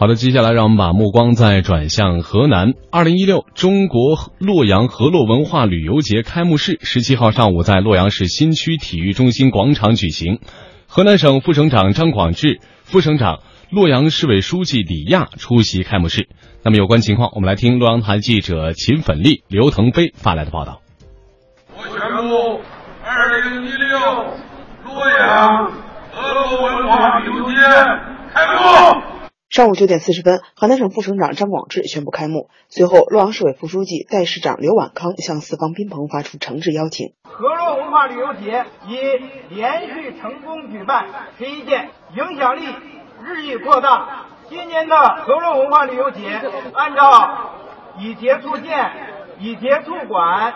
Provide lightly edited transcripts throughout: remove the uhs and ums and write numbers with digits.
好的，接下来让我们把目光再转向河南。2016中国洛阳河洛文化旅游节开幕式17号上午在洛阳市新区体育中心广场举行。河南省副省长张广智、副省长、洛阳市委书记李亚出席开幕式。那么有关情况，我们来听洛阳台记者秦粉丽、刘腾飞发来的报道。我宣布2016洛阳河洛文化旅游节开幕。上午9点40分，河南省副省长张广智宣布开幕。随后，洛阳市委副书记、代市长刘婉康向四方宾朋发出诚挚邀请。河洛文化旅游节已连续成功举办11届，影响力日益扩大。今年的河洛文化旅游节按照以节促建、以节促管、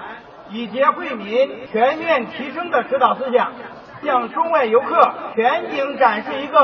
以节惠民、全面提升的指导思想，向中外游客全景展示一个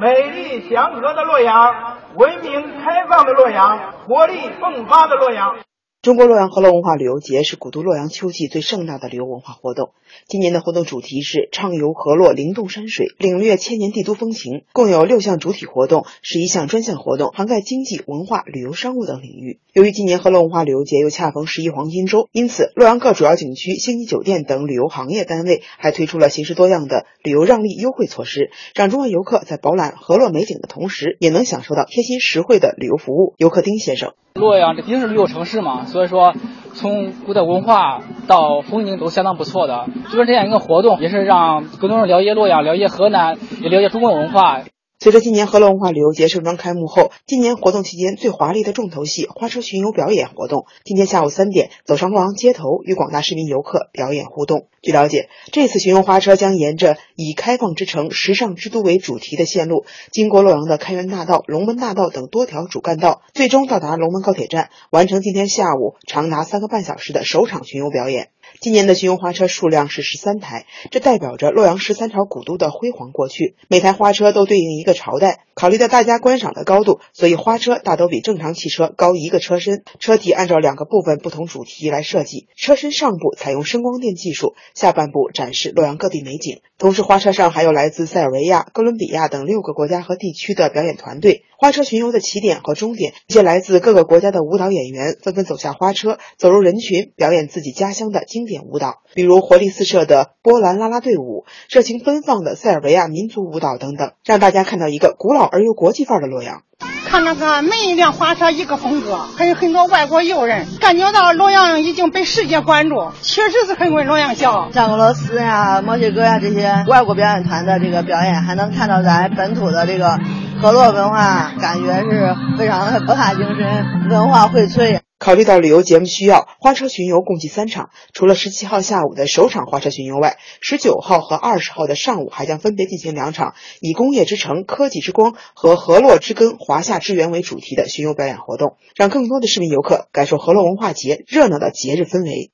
美丽祥和的洛阳、文明开放的洛阳、活力迸发的洛阳。中国洛阳河洛文化旅游节是古都洛阳秋季最盛大的旅游文化活动。今年的活动主题是畅游河洛灵动山水，领略千年帝都风情，共有6项主体活动，11项专项活动，涵盖经济、文化、旅游、商务等领域。由于今年河洛文化旅游节又恰逢11黄金周，因此洛阳各主要景区、星级酒店等旅游行业单位还推出了形式多样的旅游让利优惠措施，让中外游客在饱览河洛美景的同时，也能享受到贴心实惠的旅游服务。游客丁先生，洛阳这毕竟是旅游城市嘛，所以说从古代文化到风景都相当不错的。就是这样一个活动，也是让更多人了解洛阳、了解河南，也了解中国文化。随着今年河洛文化旅游节盛装开幕后，今年活动期间最华丽的重头戏花车巡游表演活动，今天下午3点走上洛阳街头，与广大市民游客表演互动。据了解，这次巡游花车将沿着以开放之城、时尚之都为主题的线路，经过洛阳的开元大道、龙门大道等多条主干道，最终到达龙门高铁站，完成今天下午长达3个半小时的首场巡游表演。今年的巡游花车数量是13台，这代表着洛阳13条古都的辉煌过去。每台花车都对应一个朝代，考虑到大家观赏的高度，所以花车大都比正常汽车高一个车身。车体按照2个部分不同主题来设计，车身上部采用声光电技术，下半部展示洛阳各地美景。同时，花车上还有来自塞尔维亚、哥伦比亚等6个国家和地区的表演团队。花车巡游的起点和终点，一些来自各个国家的舞蹈演员纷纷走下花车，走入人群，表演自己家乡的经典舞蹈，比如活力四射的波兰啦啦队舞、热情奔放的塞尔维亚民族舞蹈等等，让大家看到一个古老而又国际范儿的洛阳。看那个每一辆花车一个风格，还有很多外国友人，感觉到洛阳已经被世界关注，确实是很为洛阳骄傲。像俄罗斯呀、墨西哥呀这些外国表演团的这个表演，还能看到咱本土的这个河洛文化，感觉是非常的博大精深，文化荟萃。考虑到旅游节目需要，花车巡游共计3场，除了17号下午的首场花车巡游外，19号和20号的上午还将分别进行2场以工业之城、科技之光和河洛之根、华夏之源为主题的巡游表演活动，让更多的市民游客感受河洛文化节热闹的节日氛围。